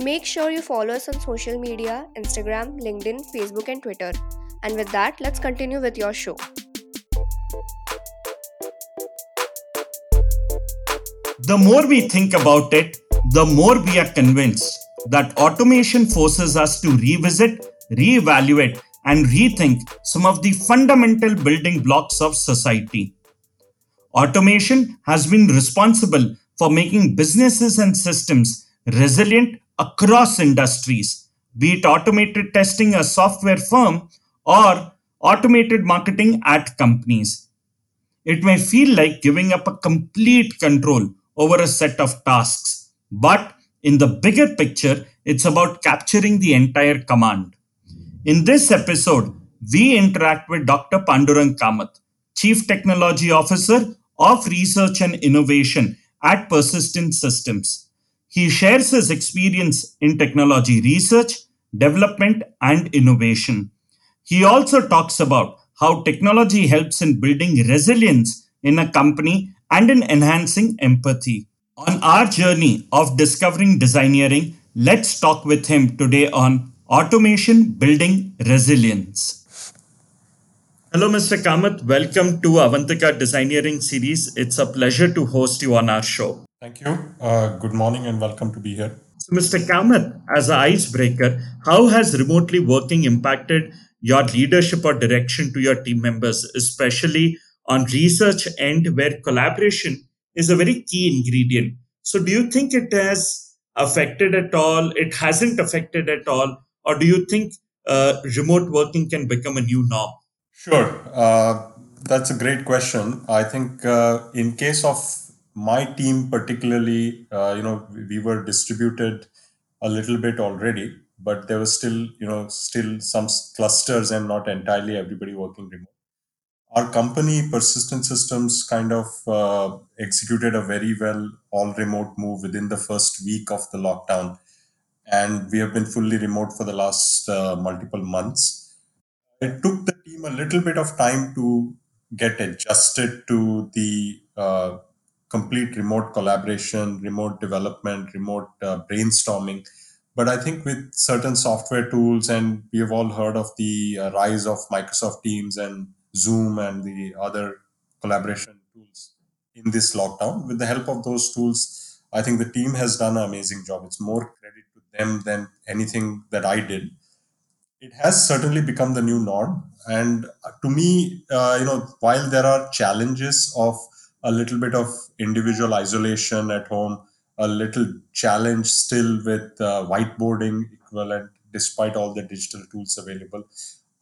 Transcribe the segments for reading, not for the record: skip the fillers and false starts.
Make sure you follow us on social media, Instagram, LinkedIn, Facebook and Twitter. And with that, let's continue with your show. The more we think about it, the more we are convinced that automation forces us to revisit, reevaluate, and rethink some of the fundamental building blocks of society. Automation has been responsible for making businesses and systems resilient across industries, be it automated testing a software firm or automated marketing at companies. It may feel like giving up a complete control over a set of tasks, but in the bigger picture, it's about capturing the entire command. In this episode, we interact with Dr. Pandurang Kamat, Chief Technology Officer of Research and Innovation at Persistent Systems. He shares his experience in technology research, development, and innovation. He also talks about how technology helps in building resilience in a company and in enhancing empathy. On our journey of discovering designeering, let's talk with him today on automation building resilience. Hello, Mr. Kamat. Welcome to Avantika Designeering Series. It's a pleasure to host you on our show. Thank you. Good morning and welcome to be here. So, Mr. Kamat, as an icebreaker, how has remotely working impacted your leadership or direction to your team members, especially on research end where collaboration is a very key ingredient? So do you think it has affected at all? It hasn't affected at all? Or do you think remote working can become a new norm? Sure. That's a great question. I think in case of my team particularly, we were distributed a little bit already, but there was still some clusters and not entirely everybody working remote. Our company, Persistent Systems, kind of executed a very well all-remote move within the first week of the lockdown. And we have been fully remote for the last multiple months. It took the team a little bit of time to get adjusted to the complete remote collaboration, remote development, remote brainstorming. But I think with certain software tools, and we have all heard of the rise of Microsoft Teams and Zoom and the other collaboration tools in this lockdown. With the help of those tools, I think the team has done an amazing job. It's more credit to them than anything that I did. It has certainly become the new norm. And to me, while there are challenges of a little bit of individual isolation at home, a little challenge still with whiteboarding equivalent, despite all the digital tools available,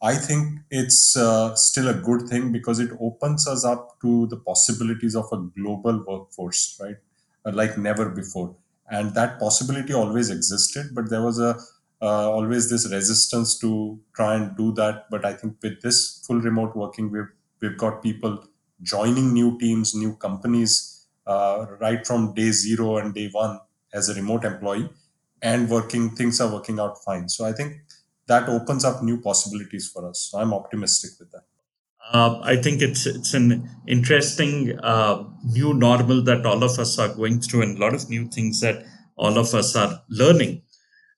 I think it's still a good thing because it opens us up to the possibilities of a global workforce, right? Like never before. And that possibility always existed, but there was always this resistance to try and do that. But I think with this full remote working, we've got people joining new teams, new companies, right from day zero and day one as a remote employee, and things are working out fine. So I think that opens up new possibilities for us. So I'm optimistic with that. I think it's an interesting new normal that all of us are going through, and a lot of new things that all of us are learning.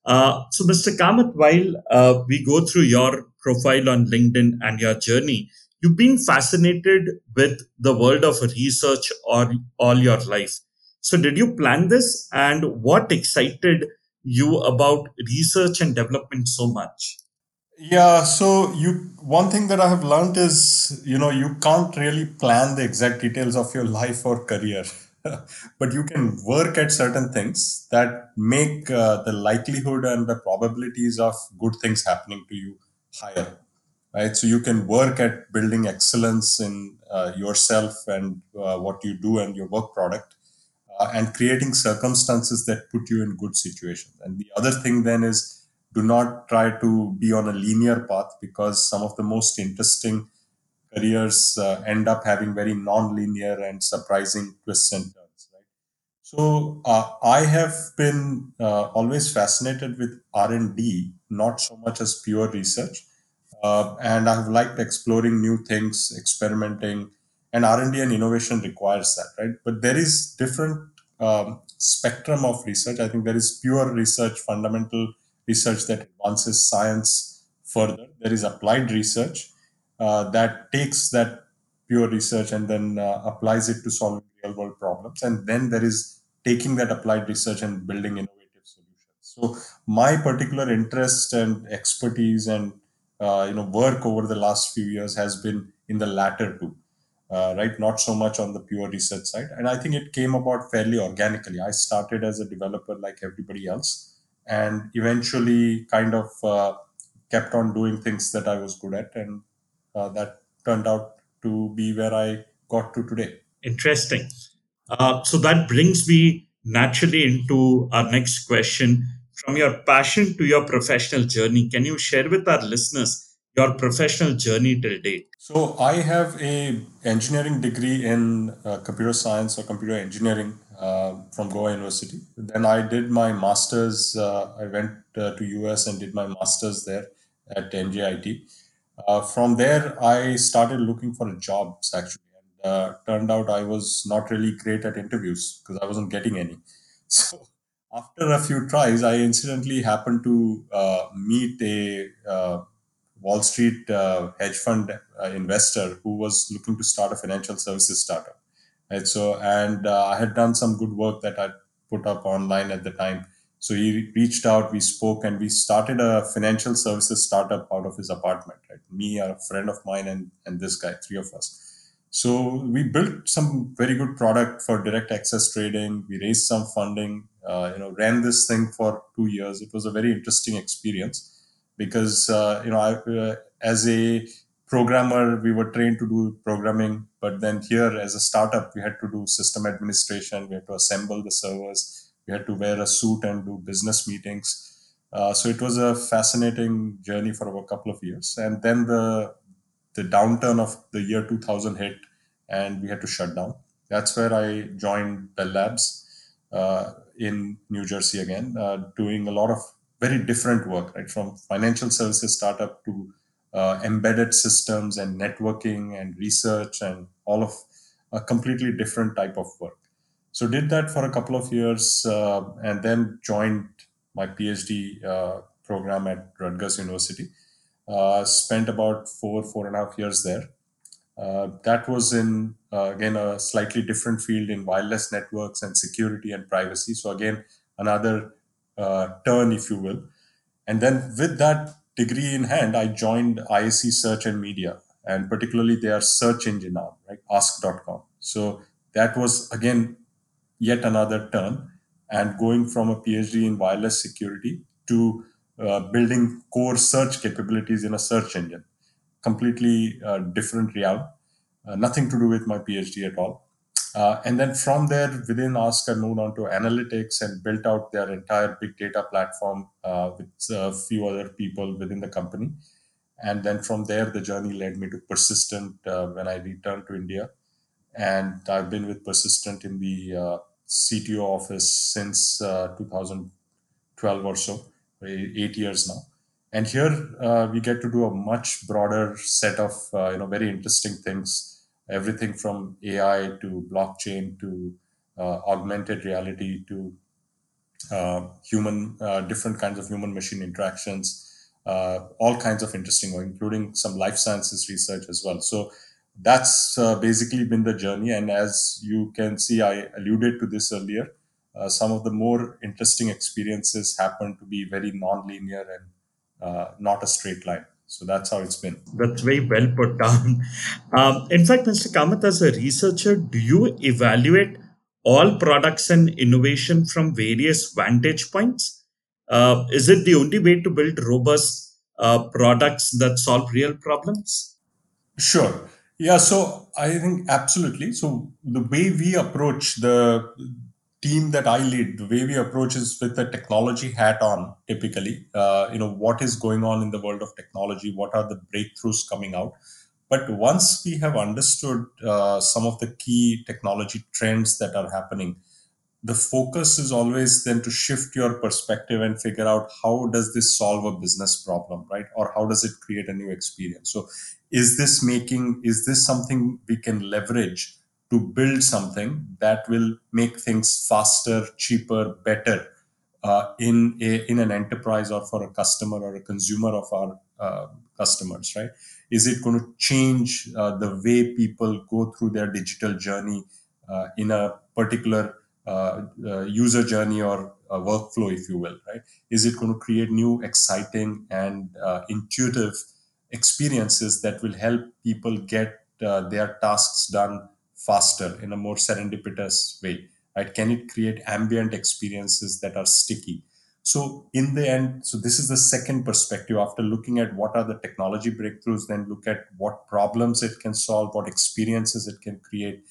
So Mr. Kamat, while we go through your profile on LinkedIn and your journey, you've been fascinated with the world of research all your life. So did you plan this, and what excited you about research and development so much? Yeah, so one thing that I have learned is, you can't really plan the exact details of your life or career, but you can work at certain things that make the likelihood and the probabilities of good things happening to you higher, right? So you can work at building excellence in yourself and what you do and your work product, and creating circumstances that put you in good situations. And the other thing then is do not try to be on a linear path, because some of the most interesting careers end up having very non-linear and surprising twists and turns, right? So I have been always fascinated with R&D, not so much as pure research. And I have liked exploring new things, experimenting, and R&D and innovation requires that, right? But there is different spectrum of research. I think there is pure research, fundamental research that advances science further. There is applied research that takes that pure research and then applies it to solving real-world problems. And then there is taking that applied research and building innovative solutions. So my particular interest and expertise and work over the last few years has been in the latter two, right? Not so much on the pure research side. And I think it came about fairly organically. I started as a developer like everybody else and eventually kind of kept on doing things that I was good at. And that turned out to be where I got to today. Interesting. So that brings me naturally into our next question. From your passion to your professional journey, can you share with our listeners your professional journey till date? So I have an engineering degree in computer science or computer engineering from Goa University. Then I did my master's. I went to US and did my master's there at NJIT. From there, I started looking for jobs actually. And turned out I was not really great at interviews because I wasn't getting any. So after a few tries, I incidentally happened to meet a Wall Street hedge fund investor who was looking to start a financial services startup. And so, I had done some good work that I put up online at the time. So he reached out, we spoke, and we started a financial services startup out of his apartment. Right? Me, a friend of mine, and this guy, three of us. So we built some very good product for direct access trading. We raised some funding, ran this thing for 2 years. It was a very interesting experience because, I, as a programmer, we were trained to do programming. But then here as a startup, we had to do system administration. We had to assemble the servers. We had to wear a suit and do business meetings. So it was a fascinating journey for about a couple of years. And then the downturn of the year 2000 hit and we had to shut down. That's where I joined Bell Labs in New Jersey again, doing a lot of very different work, right? From financial services startup to embedded systems and networking and research and all of a completely different type of work. So did that for a couple of years and then joined my PhD program at Rutgers University. Spent about four and a half years there. That was in, again, a slightly different field in wireless networks and security and privacy. So again, another turn, if you will. And then with that degree in hand, I joined IAC Search and Media, and particularly their search engine arm, like Ask.com. So that was, again, yet another turn. And going from a PhD in wireless security to building core search capabilities in a search engine, completely different realm, nothing to do with my PhD at all. And then from there, within Ask, I moved on to analytics and built out their entire big data platform with a few other people within the company. And then from there, the journey led me to Persistent when I returned to India. And I've been with Persistent in the CTO office since 2012 or so. 8 years now. And here we get to do a much broader set of, very interesting things, everything from AI to blockchain to augmented reality to different kinds of human-machine interactions, all kinds of interesting work, including some life sciences research as well. So that's basically been the journey. And as you can see, I alluded to this earlier. Some of the more interesting experiences happen to be very non-linear and not a straight line. So that's how it's been. That's very well put down. In fact, Mr. Kamat, as a researcher, do you evaluate all products and innovation from various vantage points? Is it the only way to build robust products that solve real problems? Sure. Yeah, so I think absolutely. So the way we approach team that I lead, the way we approach is with a technology hat on, typically. What is going on in the world of technology? What are the breakthroughs coming out? But once we have understood some of the key technology trends that are happening, the focus is always then to shift your perspective and figure out how does this solve a business problem, right? Or how does it create a new experience? So is this something we can leverage to build something that will make things faster, cheaper, better in an enterprise or for a customer or a consumer of our customers, right? Is it going to change the way people go through their digital journey in a particular user journey or workflow, if you will, right? Is it going to create new, exciting, and intuitive experiences that will help people get their tasks done faster in a more serendipitous way, right? Can it create ambient experiences that are sticky? So in the end, so this is the second perspective. After looking at what are the technology breakthroughs, then look at what problems it can solve, what experiences it can create.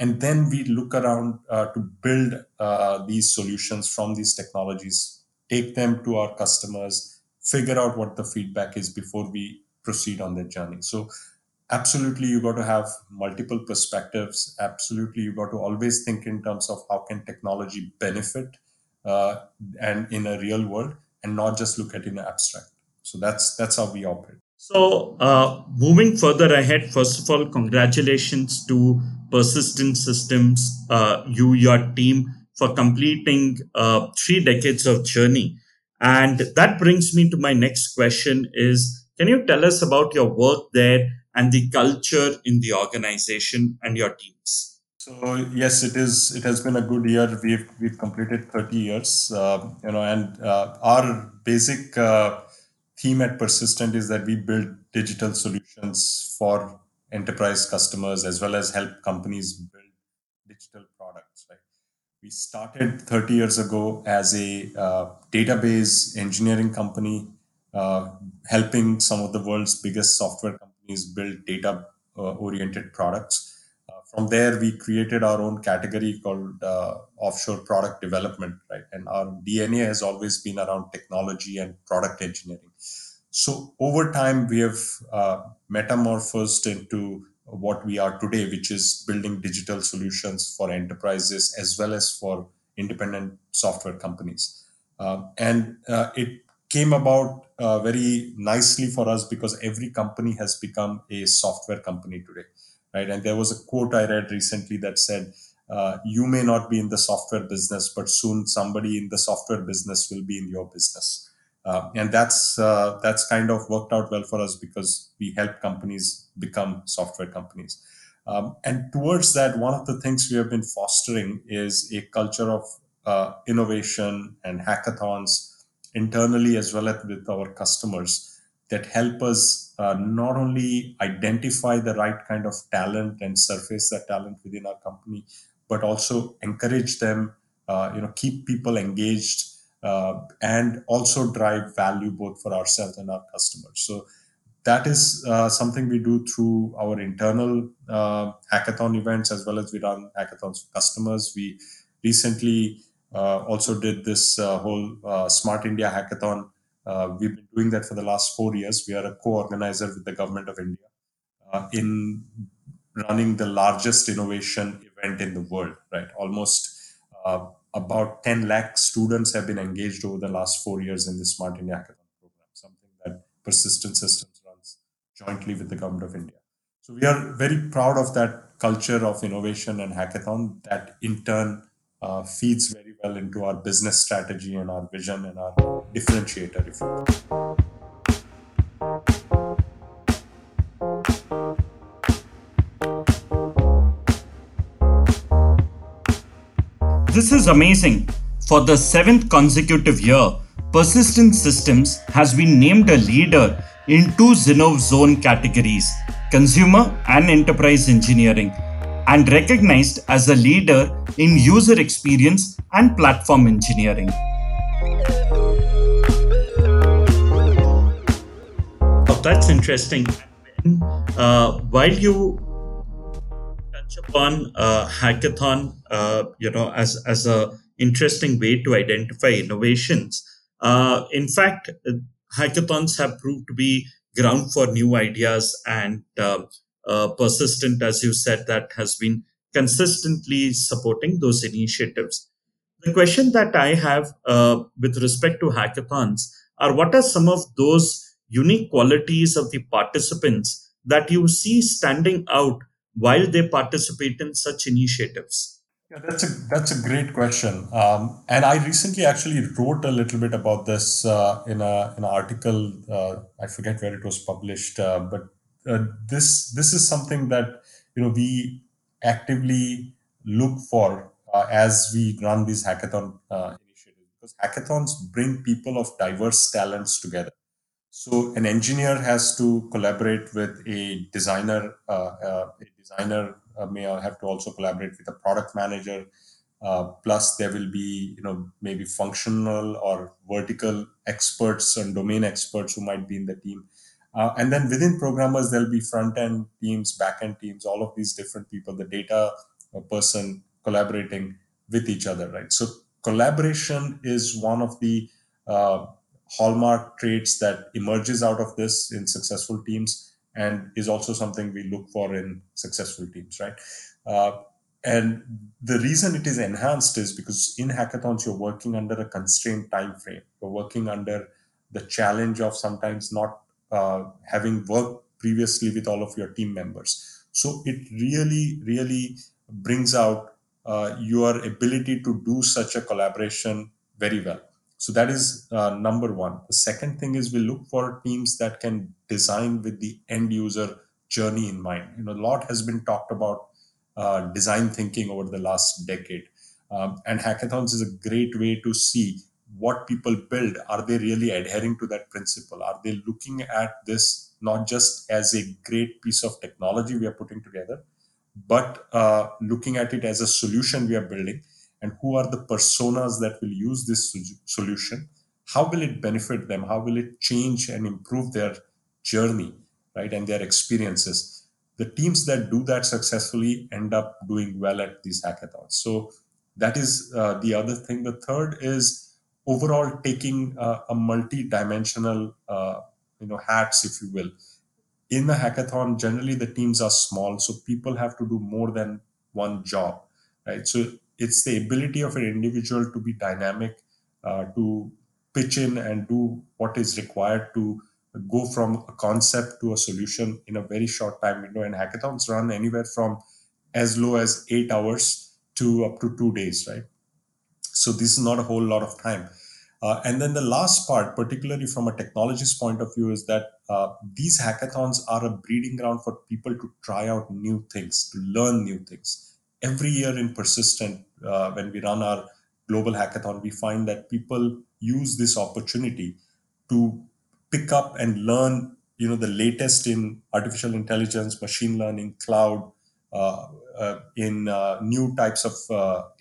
And then we look around to build these solutions from these technologies, take them to our customers, figure out what the feedback is before we proceed on their journey. So absolutely, you got to have multiple perspectives. Absolutely, you got to always think in terms of how can technology benefit and in a real world, and not just look at it in abstract. So that's how we operate. So moving further ahead, first of all, congratulations to Persistent Systems, your team, for completing 3 decades of journey. And that brings me to my next question is, can you tell us about your work there and the culture in the organization and your teams? So yes, it is. It has been a good year. We've completed 30 years, and our basic theme at Persistent is that we build digital solutions for enterprise customers as well as help companies build digital products, right? We started 30 years ago as a database engineering company, helping some of the world's biggest software companies build data-oriented products. From there, we created our own category called offshore product development, right? And our DNA has always been around technology and product engineering. So over time, we have metamorphosed into what we are today, which is building digital solutions for enterprises as well as for independent software companies. And it came about very nicely for us because every company has become a software company today, right? And there was a quote I read recently that said, you may not be in the software business, but soon somebody in the software business will be in your business. And that's kind of worked out well for us because we help companies become software companies. And towards that, one of the things we have been fostering is a culture of innovation and hackathons internally as well as with our customers that help us not only identify the right kind of talent and surface that talent within our company, but also encourage them, keep people engaged, and also drive value both for ourselves and our customers. So that is something we do through our internal hackathon events as well as we run hackathons for customers. We recently also did this whole Smart India Hackathon. We've been doing that for the last 4 years. We are a co-organizer with the Government of India in running the largest innovation event in the world, right? Almost about 10 lakh students have been engaged over the last 4 years in the Smart India Hackathon program, something that Persistent Systems runs jointly with the Government of India. So we are very proud of that culture of innovation and hackathon that in turn feeds very well into our business strategy and our vision and our differentiator, if you will. This is amazing. For the 7th consecutive year, Persistent Systems has been named a leader in 2 Zinov Zone categories, Consumer and Enterprise Engineering, and recognized as a leader in User Experience and Platform Engineering. Oh, that's interesting. While you touch upon hackathon, as a interesting way to identify innovations. In fact, hackathons have proved to be ground for new ideas, and Persistent, as you said, that has been consistently supporting those initiatives. The question that I have with respect to hackathons are, what are some of those unique qualities of the participants that you see standing out while they participate in such initiatives? Yeah, that's a great question. And I recently actually wrote a little bit about this in an article. I forget where it was published, but this is something that we actively look for as we run these hackathon initiatives, because hackathons bring people of diverse talents together. So an engineer has to collaborate with a designer. A designer may have to also collaborate with a product manager. Plus, there will be, maybe functional or vertical experts and domain experts who might be in the team. And then within programmers, there'll be front-end teams, back-end teams, all of these different people, the data person collaborating with each other, right? So collaboration is one of the hallmark traits that emerges out of this in successful teams, and is also something we look for in successful teams, right? And the reason it is enhanced is because in hackathons, you're working under a constrained time frame. You're working under the challenge of sometimes not having worked previously with all of your team members. So it really, really brings out your ability to do such a collaboration very well. So that is number one. The second thing is, we look for teams that can design with the end user journey in mind. A lot has been talked about design thinking over the last decade. And hackathons is a great way to see what people build. Are they really adhering to that principle? Are they looking at this not just as a great piece of technology we are putting together, but looking at it as a solution we are building? And who are the personas that will use this solution? How will it benefit them? How will it change and improve their journey, right, and their experiences? The teams that do that successfully end up doing well at these hackathons. So that is the other thing. The third is overall taking a multi-dimensional, hats, if you will. In the hackathon, generally the teams are small, so people have to do more than one job, right? So it's the ability of an individual to be dynamic, to pitch in and do what is required to go from a concept to a solution in a very short time window. And hackathons run anywhere from as low as 8 hours to up to 2 days, right? So this is not a whole lot of time. And then the last part, particularly from a technologist point of view, is that these hackathons are a breeding ground for people to try out new things, to learn new things. Every year in Persistent, when we run our global hackathon, we find that people use this opportunity to pick up and learn, the latest in artificial intelligence, machine learning, cloud, in new types of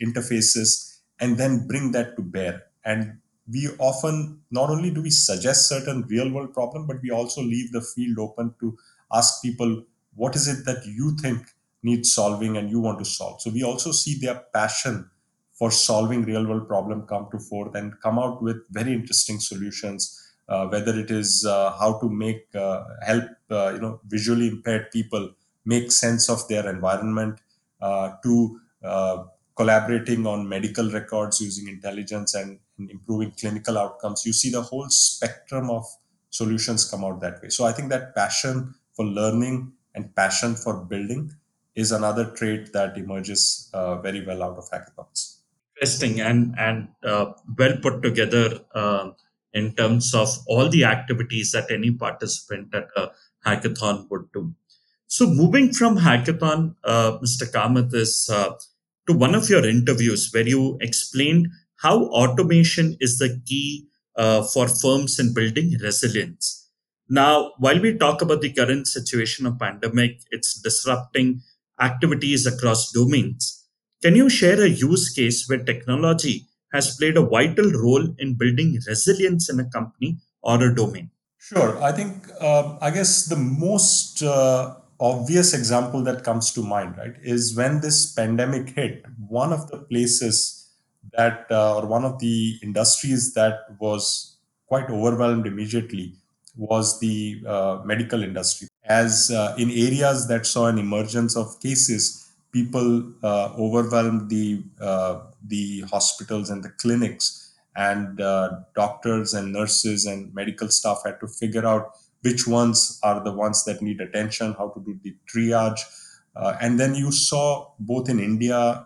interfaces, and then bring that to bear. And we often, not only do we suggest certain real-world problems, but we also leave the field open to ask people, what is it that you think needs solving and you want to solve? So we also see their passion for solving real world problem come to forth and come out with very interesting solutions, whether it is how to make visually impaired people make sense of their environment, to collaborating on medical records using intelligence and improving clinical outcomes. You see the whole spectrum of solutions come out that way. So I think that passion for learning and passion for building is another trait that emerges very well out of hackathons. Interesting and well put together in terms of all the activities that any participant at a hackathon would do. So moving from hackathon, Mr. Kamath, is to one of your interviews where you explained how automation is the key for firms in building resilience. Now, while we talk about the current situation of pandemic, it's disrupting activities across domains. Can you share a use case where technology has played a vital role in building resilience in a company or a domain? Sure. I think, I guess the most obvious example that comes to mind, right, is when this pandemic hit, one of the places that, or one of the industries that was quite overwhelmed immediately was the medical industry. As in areas that saw an emergence of cases, people overwhelmed the hospitals and the clinics, and doctors and nurses and medical staff had to figure out which ones are the ones that need attention, how to do the triage. And then you saw both in India,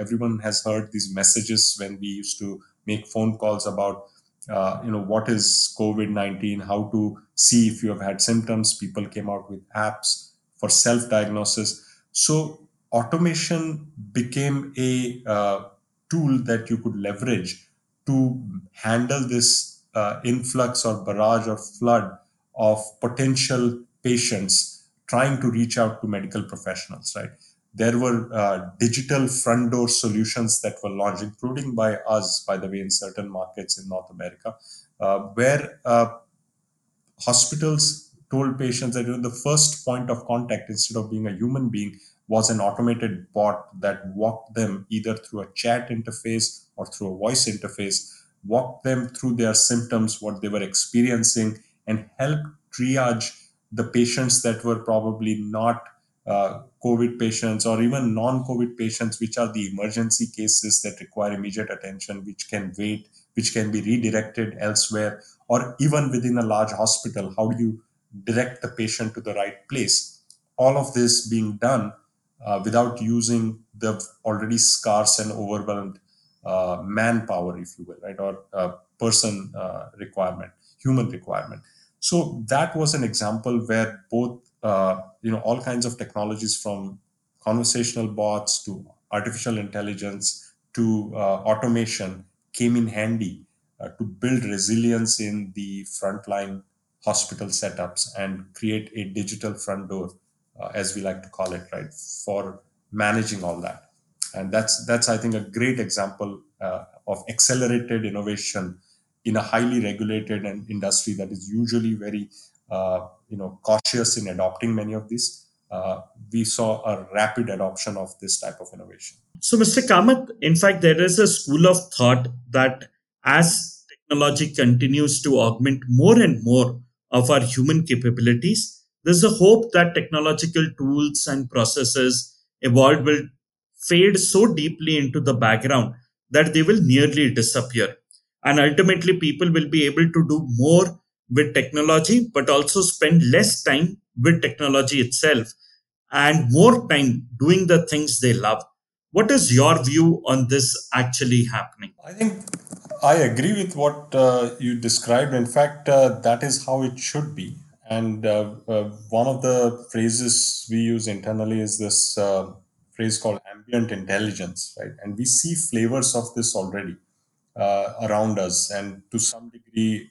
everyone has heard these messages when we used to make phone calls about, what is COVID-19, how to see if you have had symptoms. People came out with apps for self-diagnosis. So automation became a tool that you could leverage to handle this influx or barrage or flood of potential patients trying to reach out to medical professionals, right? There were digital front door solutions that were launched, including by us, by the way, in certain markets in North America, where hospitals told patients that the first point of contact, instead of being a human being, was an automated bot that walked them either through a chat interface or through a voice interface, walked them through their symptoms, what they were experiencing, and help triage the patients that were probably not COVID patients or even non-COVID patients, which are the emergency cases that require immediate attention, which can wait, which can be redirected elsewhere, or even within a large hospital, how do you direct the patient to the right place? All of this being done without using the already scarce and overwhelmed manpower, if you will, right, or person requirement, human requirement. So that was an example where both, all kinds of technologies from conversational bots to artificial intelligence to automation came in handy to build resilience in the frontline hospital setups and create a digital front door, as we like to call it, right, for managing all that. And that's I think, a great example of accelerated innovation in a highly regulated industry that is usually very, cautious in adopting many of these. We saw a rapid adoption of this type of innovation. So, Mr. Kamath, in fact, there is a school of thought that as technology continues to augment more and more of our human capabilities, there's a hope that technological tools and processes evolved will fade so deeply into the background that they will nearly disappear. And ultimately, people will be able to do more with technology, but also spend less time with technology itself and more time doing the things they love. What is your view on this actually happening? I think I agree with what you described. In fact, that is how it should be. And one of the phrases we use internally is this phrase called ambient intelligence, right? And we see flavors of this already around us, and to some degree,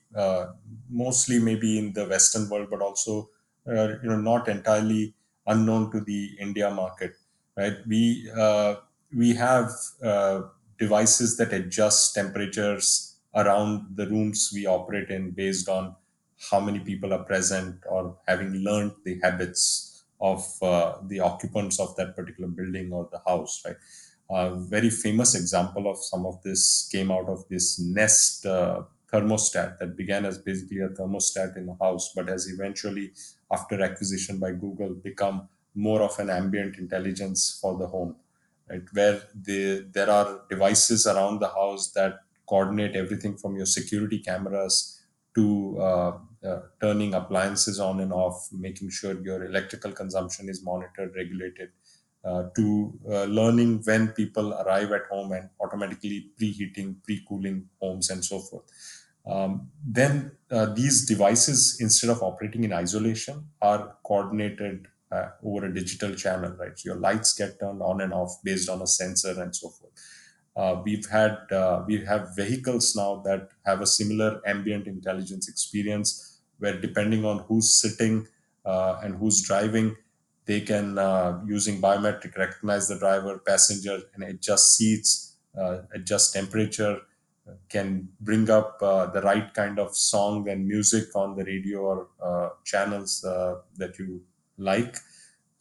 mostly maybe in the Western world, but also, not entirely unknown to the India market, right? We have devices that adjust temperatures around the rooms we operate in based on how many people are present or having learned the habits of the occupants of that particular building or the house, right? A very famous example of some of this came out of this Nest thermostat that began as basically a thermostat in the house, but has eventually, after acquisition by Google, become more of an ambient intelligence for the home, right? Where there are devices around the house that coordinate everything from your security cameras to turning appliances on and off, making sure your electrical consumption is monitored, regulated, to learning when people arrive at home and automatically preheating, pre-cooling homes and so forth. Then these devices, instead of operating in isolation, are coordinated over a digital channel, right? So your lights get turned on and off based on a sensor and so forth. We have vehicles now that have a similar ambient intelligence experience, where depending on who's sitting and who's driving, they can, using biometric, recognize the driver, passenger, and adjust seats, adjust temperature, can bring up the right kind of song and music on the radio or channels that you like,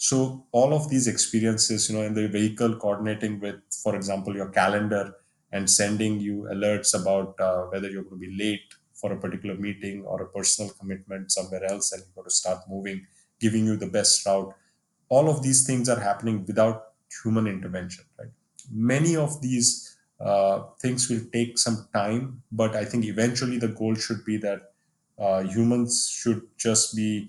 So all of these experiences, in the vehicle coordinating with, for example, your calendar and sending you alerts about whether you're going to be late for a particular meeting or a personal commitment somewhere else and you've got to start moving, giving you the best route. All of these things are happening without human intervention, right? Many of these things will take some time, but I think eventually the goal should be that humans should just be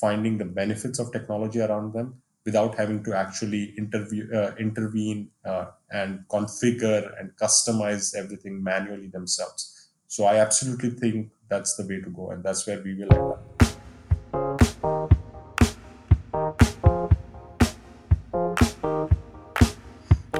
finding the benefits of technology around them without having to actually intervene and configure and customize everything manually themselves. So I absolutely think that's the way to go, and that's where we will end up.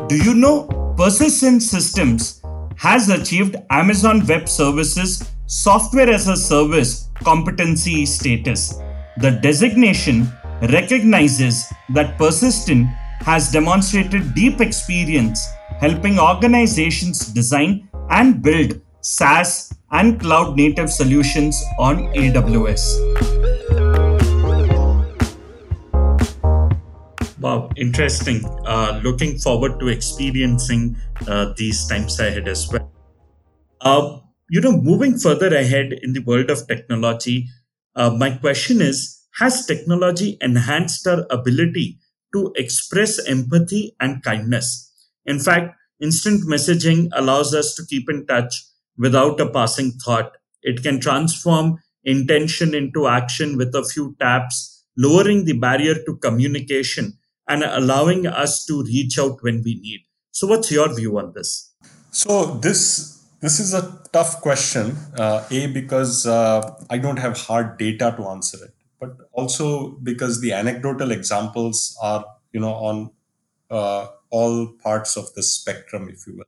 Do you know Persistent Systems has achieved Amazon Web Services Software as a Service competency status? The designation recognizes that Persistent has demonstrated deep experience helping organizations design and build SaaS and cloud-native solutions on AWS. Wow, interesting. Looking forward to experiencing these times ahead as well. Moving further ahead in the world of technology, my question is, has technology enhanced our ability to express empathy and kindness? In fact, instant messaging allows us to keep in touch without a passing thought. It can transform intention into action with a few taps, lowering the barrier to communication and allowing us to reach out when we need. So what's your view on this? So this is a tough question, because I don't have hard data to answer it, but also because the anecdotal examples are, on all parts of the spectrum, if you will.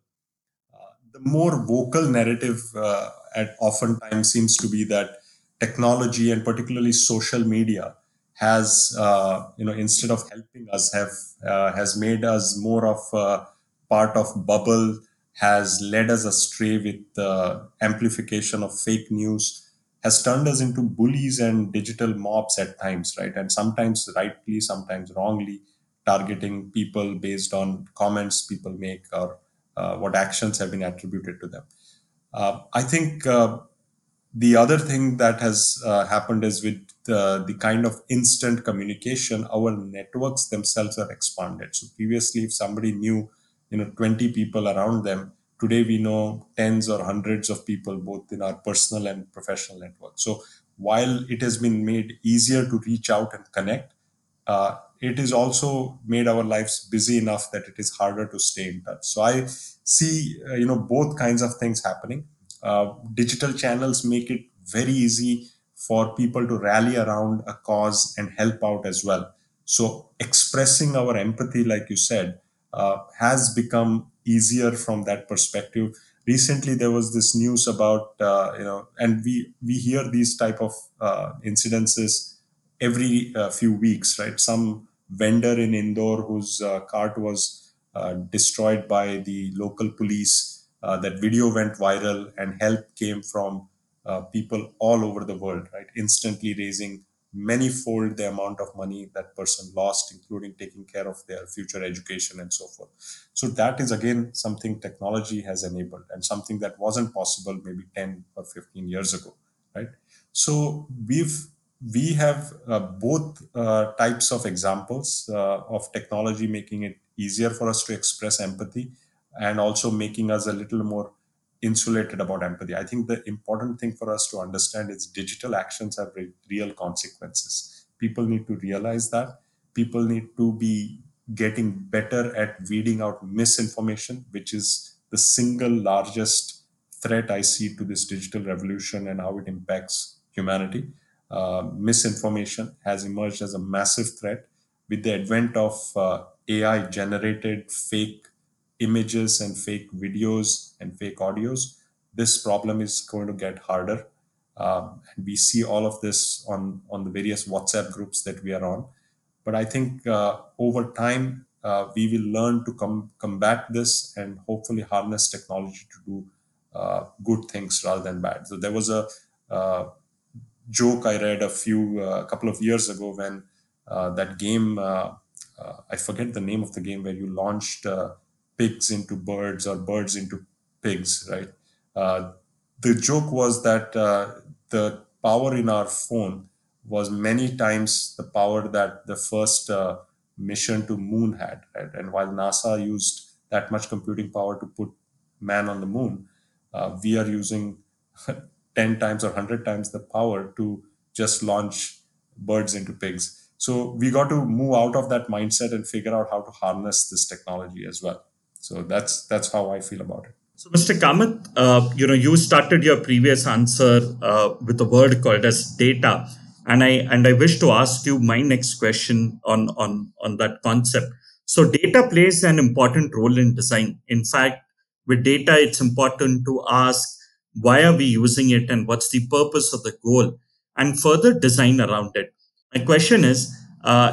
The more vocal narrative at oftentimes seems to be that technology and particularly social media has, instead of helping us, has made us more of a part of bubble, has led us astray with the amplification of fake news, has turned us into bullies and digital mobs at times, right? And sometimes rightly, sometimes wrongly, targeting people based on comments people make or what actions have been attributed to them. I think the other thing that has happened is with the kind of instant communication, our networks themselves are expanded. So previously, if somebody knew 20 people around them, today we know tens or hundreds of people, both in our personal and professional network. So while it has been made easier to reach out and connect, it is also made our lives busy enough that it is harder to stay in touch. So I see, both kinds of things happening. Digital channels make it very easy for people to rally around a cause and help out as well. So expressing our empathy, like you said, has become easier from that perspective. Recently, there was this news about, and we hear these type of incidences every few weeks, right? Some vendor in Indore whose cart was destroyed by the local police. That video went viral and help came from people all over the world, right? Instantly raising many-fold the amount of money that person lost, including taking care of their future education and so forth. So that is, again, something technology has enabled and something that wasn't possible maybe 10 or 15 years ago, right? So we have both types of examples of technology making it easier for us to express empathy and also making us a little more insulated about empathy. I think the important thing for us to understand is digital actions have real consequences. People need to realize that. People need to be getting better at weeding out misinformation, which is the single largest threat I see to this digital revolution and how it impacts humanity. Misinformation has emerged as a massive threat with the advent of AI-generated fake images and fake videos and fake audios. This problem is going to get harder. And we see all of this on the various WhatsApp groups that we are on. But I think over time, we will learn to combat this and hopefully harness technology to do good things rather than bad. So there was a joke I read a couple of years ago when that game, I forget the name of the game where you launched pigs into birds or birds into pigs, right? The joke was that the power in our phone was many times the power that the first mission to moon had, right? And while NASA used that much computing power to put man on the moon, we are using 10 times or 100 times the power to just launch birds into pigs. So we got to move out of that mindset and figure out how to harness this technology as well. So that's how I feel about it. So, Mr. Kamat, you started your previous answer with a word called as data. And I wish to ask you my next question on that concept. So data plays an important role in design. In fact, with data, it's important to ask, why are we using it and what's the purpose of the goal, and further design around it. My question is,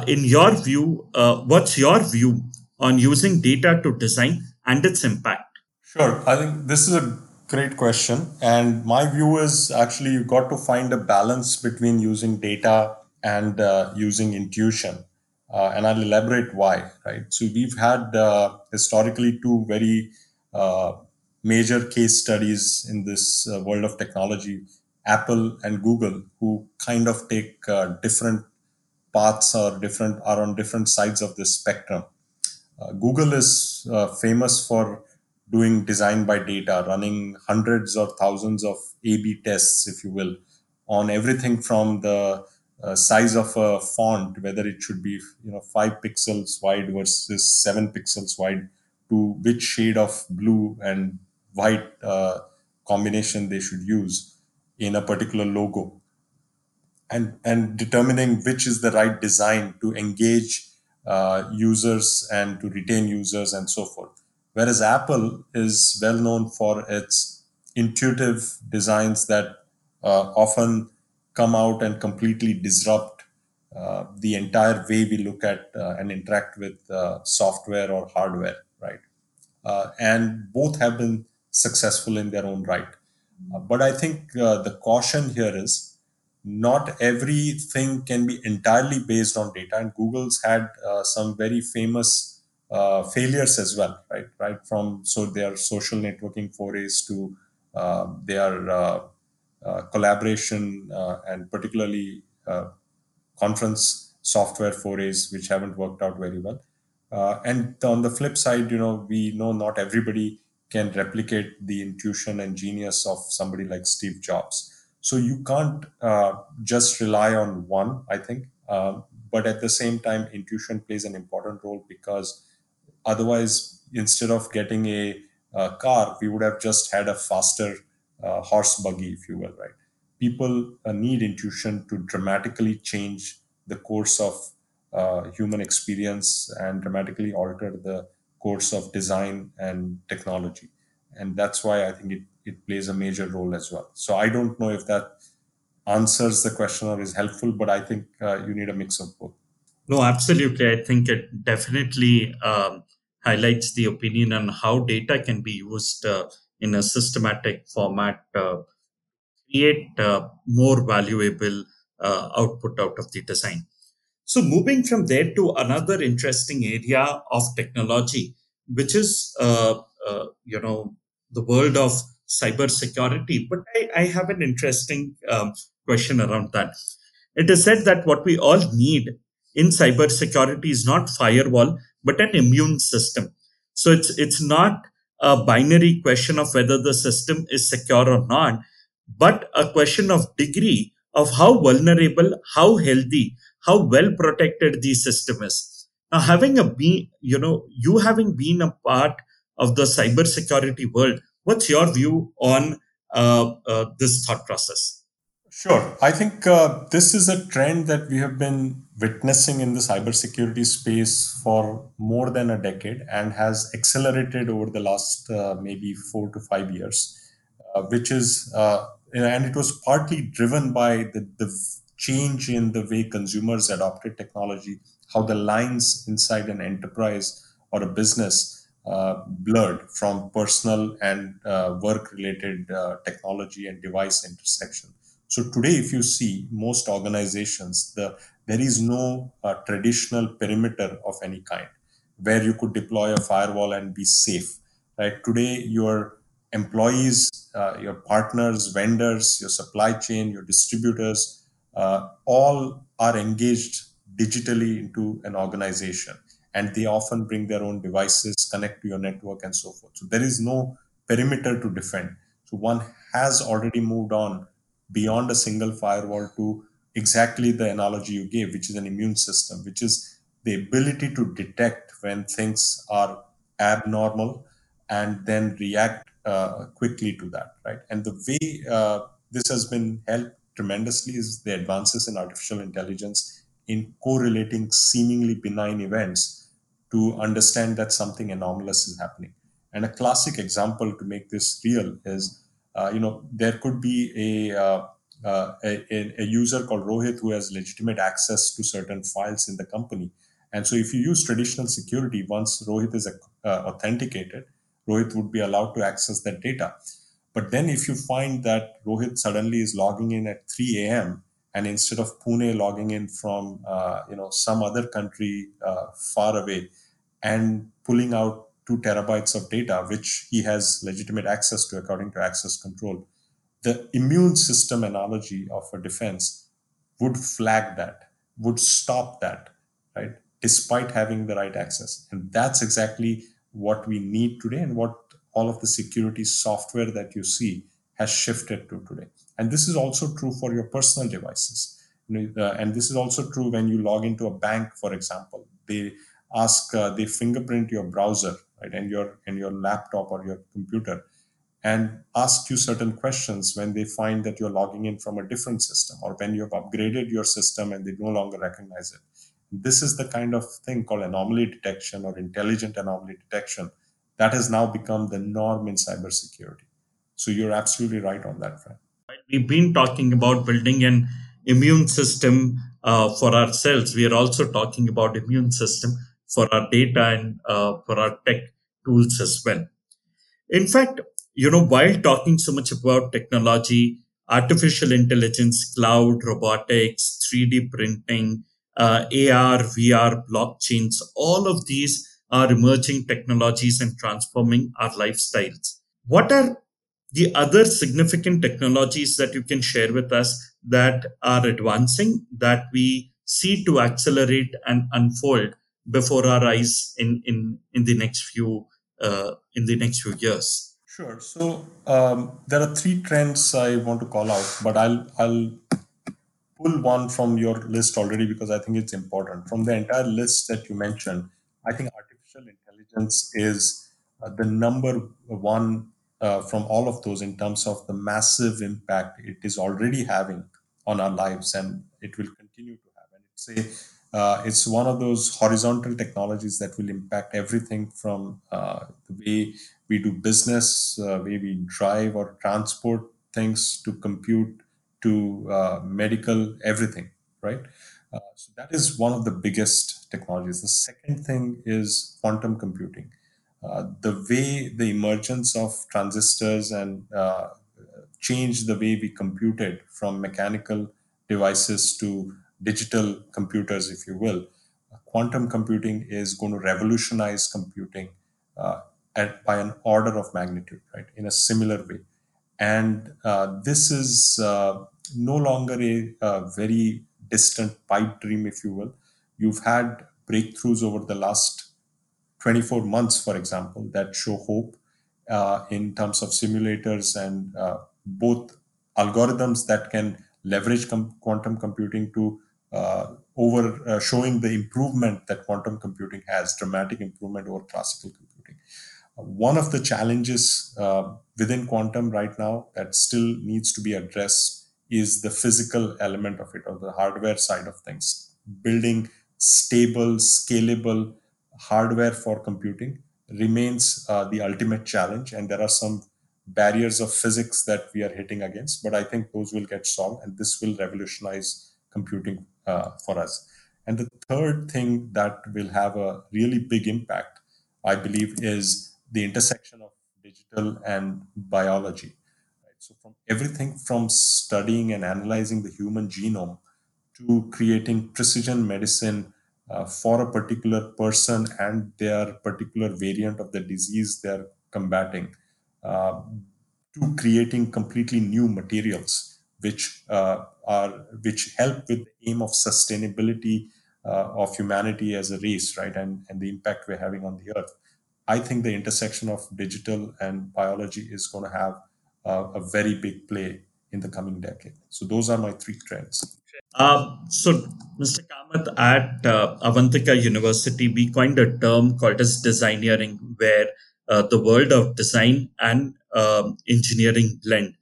in your view, what's your view on using data to design and its impact? Sure. I think this is a great question. And my view is actually you've got to find a balance between using data and using intuition. And I'll elaborate why, right? So we've had historically two very major case studies in this world of technology, Apple and Google, who kind of take different paths or are on different sides of this spectrum. Google is famous for doing design by data, running hundreds or thousands of A/B tests, if you will, on everything from the size of a font, whether it should be 5 pixels wide versus 7 pixels wide, to which shade of blue and white combination they should use in a particular logo, and determining which is the right design to engage users and to retain users and so forth. Whereas Apple is well known for its intuitive designs that often come out and completely disrupt the entire way we look at and interact with software or hardware, right? And both have been successful in their own right. But I think the caution here is not everything can be entirely based on data. And Google's had some very famous failures as well, right? From their social networking forays to their collaboration and particularly conference software forays, which haven't worked out very well. And on the flip side, we know not everybody can replicate the intuition and genius of somebody like Steve Jobs. So you can't just rely on one, I think. But at the same time, intuition plays an important role because otherwise, instead of getting a car, we would have just had a faster horse buggy, if you will, right? People need intuition to dramatically change the course of human experience and dramatically alter the course of design and technology. And that's why I think it plays a major role as well. So I don't know if that answers the question or is helpful, but I think you need a mix of both. No, absolutely. I think it definitely highlights the opinion on how data can be used in a systematic format to create more valuable output out of the design. So moving from there to another interesting area of technology, which is, the world of cybersecurity. But I have an interesting question around that. It is said that what we all need in cybersecurity is not firewall, but an immune system. So it's not a binary question of whether the system is secure or not, but a question of degree of how vulnerable, how healthy, how well protected the system is. Now, having been a part of the cybersecurity world, what's your view on this thought process? Sure. I think this is a trend that we have been witnessing in the cybersecurity space for more than a decade and has accelerated over the last maybe 4 to 5 years, which is, and it was partly driven by the change in the way consumers adopted technology, how the lines inside an enterprise or a business blurred from personal and work-related technology and device intersection. So today, if you see most organizations, there is no traditional perimeter of any kind where you could deploy a firewall and be safe. Right? Today, your employees, your partners, vendors, your supply chain, your distributors, all are engaged digitally into an organization. And they often bring their own devices, connect to your network and so forth. So there is no perimeter to defend. So one has already moved on beyond a single firewall to exactly the analogy you gave, which is an immune system, which is the ability to detect when things are abnormal and then react quickly to that, right? And the way this has been helped tremendously is the advances in artificial intelligence in correlating seemingly benign events to understand that something anomalous is happening. And a classic example to make this real is, there could be a user called Rohit who has legitimate access to certain files in the company. And so if you use traditional security, once Rohit is authenticated, Rohit would be allowed to access that data. But then if you find that Rohit suddenly is logging in at 3 a.m. and instead of Pune logging in from some other country far away and pulling out 2 terabytes of data, which he has legitimate access to according to access control, the immune system analogy of a defense would flag that, would stop that, right? Despite having the right access. And that's exactly what we need today and what all of the security software that you see has shifted to today. And this is also true for your personal devices. And this is also true when you log into a bank, for example. They ask, they fingerprint your browser, right, and your laptop or your computer, and ask you certain questions when they find that you're logging in from a different system or when you have upgraded your system and they no longer recognize it. This is the kind of thing called anomaly detection or intelligent anomaly detection that has now become the norm in cybersecurity. So you're absolutely right on that front. We've been talking about building an immune system for ourselves. We are also talking about immune system for our data and for our tech tools as well. In fact, while talking so much about technology, artificial intelligence, cloud, robotics, 3D printing, AR, VR, blockchains, all of these are emerging technologies and transforming our lifestyles. What are the other significant technologies that you can share with us that are advancing, that we see to accelerate and unfold before our eyes in the next few years? Sure. So there are three trends I want to call out, but I'll pull one from your list already because I think it's important. From the entire list that you mentioned, I think artificial intelligence is the number one from all of those in terms of the massive impact it is already having on our lives, and it will continue to have. And it's one of those horizontal technologies that will impact everything from the way we do business, way we drive or transport things, to compute, to medical, everything, right? So that is one of the biggest technologies. The second thing is quantum computing. The way the emergence of transistors and changed the way we computed from mechanical devices to digital computers, if you will, quantum computing is going to revolutionize computing by an order of magnitude, right? In a similar way. And this is no longer a very distant pipe dream, if you will. You've had breakthroughs over the last 24 months, for example, that show hope in terms of simulators and both algorithms that can leverage quantum computing to showing the improvement that quantum computing has, dramatic improvement over classical computing. One of the challenges within quantum right now that still needs to be addressed is the physical element of it, or the hardware side of things. Building stable, scalable hardware for computing remains the ultimate challenge, and there are some barriers of physics that we are hitting against, but I think those will get solved, and this will revolutionize computing for us. And the third thing that will have a really big impact, I believe, is the intersection of digital and biology. So from everything from studying and analyzing the human genome to creating precision medicine for a particular person and their particular variant of the disease they're combating, to creating completely new materials which help with the aim of sustainability of humanity as a race, right? And the impact we're having on the earth. I think the intersection of digital and biology is going to have a very big play in the coming decade. So those are my three trends. So, Mr. Kamat, at Avantika University, we coined a term called as designeering, where the world of design and engineering blend.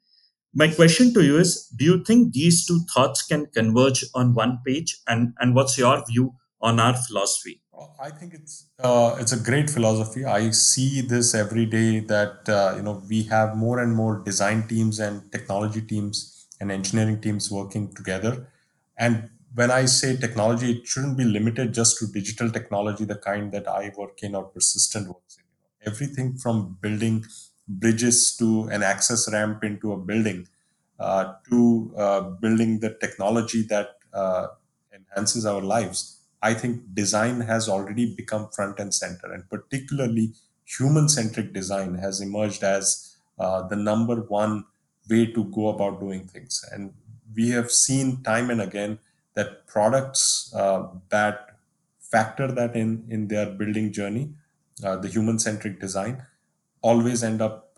My question to you is, do you think these two thoughts can converge on one page? And what's your view on our philosophy? I think it's a great philosophy. I see this every day that we have more and more design teams and technology teams and engineering teams working together. And when I say technology, it shouldn't be limited just to digital technology, the kind that I work in or Persistent works in. Everything from building bridges to an access ramp into a building to building the technology that enhances our lives. I think design has already become front and center, and particularly human-centric design has emerged as the number one way to go about doing things. And we have seen time and again that products that factor that in their building journey, the human-centric design, always end up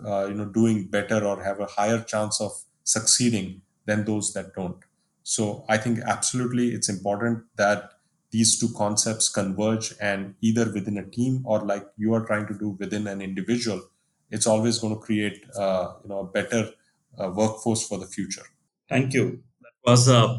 doing better or have a higher chance of succeeding than those that don't. So I think absolutely it's important that these two concepts converge, and either within a team or like you are trying to do within an individual, it's always going to create a better workforce for the future. Thank you. That was a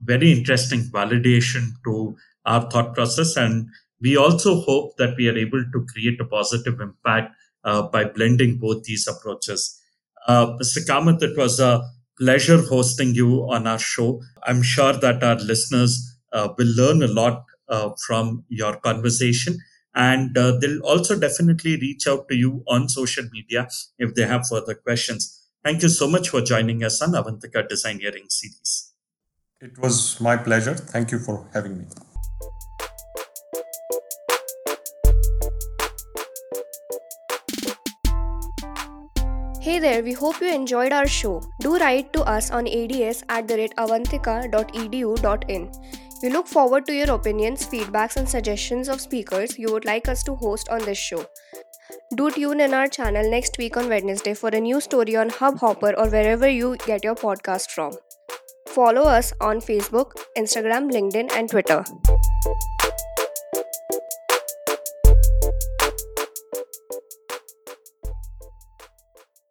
very interesting validation to our thought process. And we also hope that we are able to create a positive impact by blending both these approaches. Mr. Kamat, it was a pleasure hosting you on our show. I'm sure that our listeners will learn a lot from your conversation, and they'll also definitely reach out to you on social media if they have further questions. Thank you so much for joining us on Avantika Designeering Series. It was my pleasure. Thank you for having me. Hey there, we hope you enjoyed our show. Do write to us on ads@avantika.edu.in. We look forward to your opinions, feedbacks, and suggestions of speakers you would like us to host on this show. Do tune in our channel next week on Wednesday for a new story on Hubhopper or wherever you get your podcast from. Follow us on Facebook, Instagram, LinkedIn, and Twitter.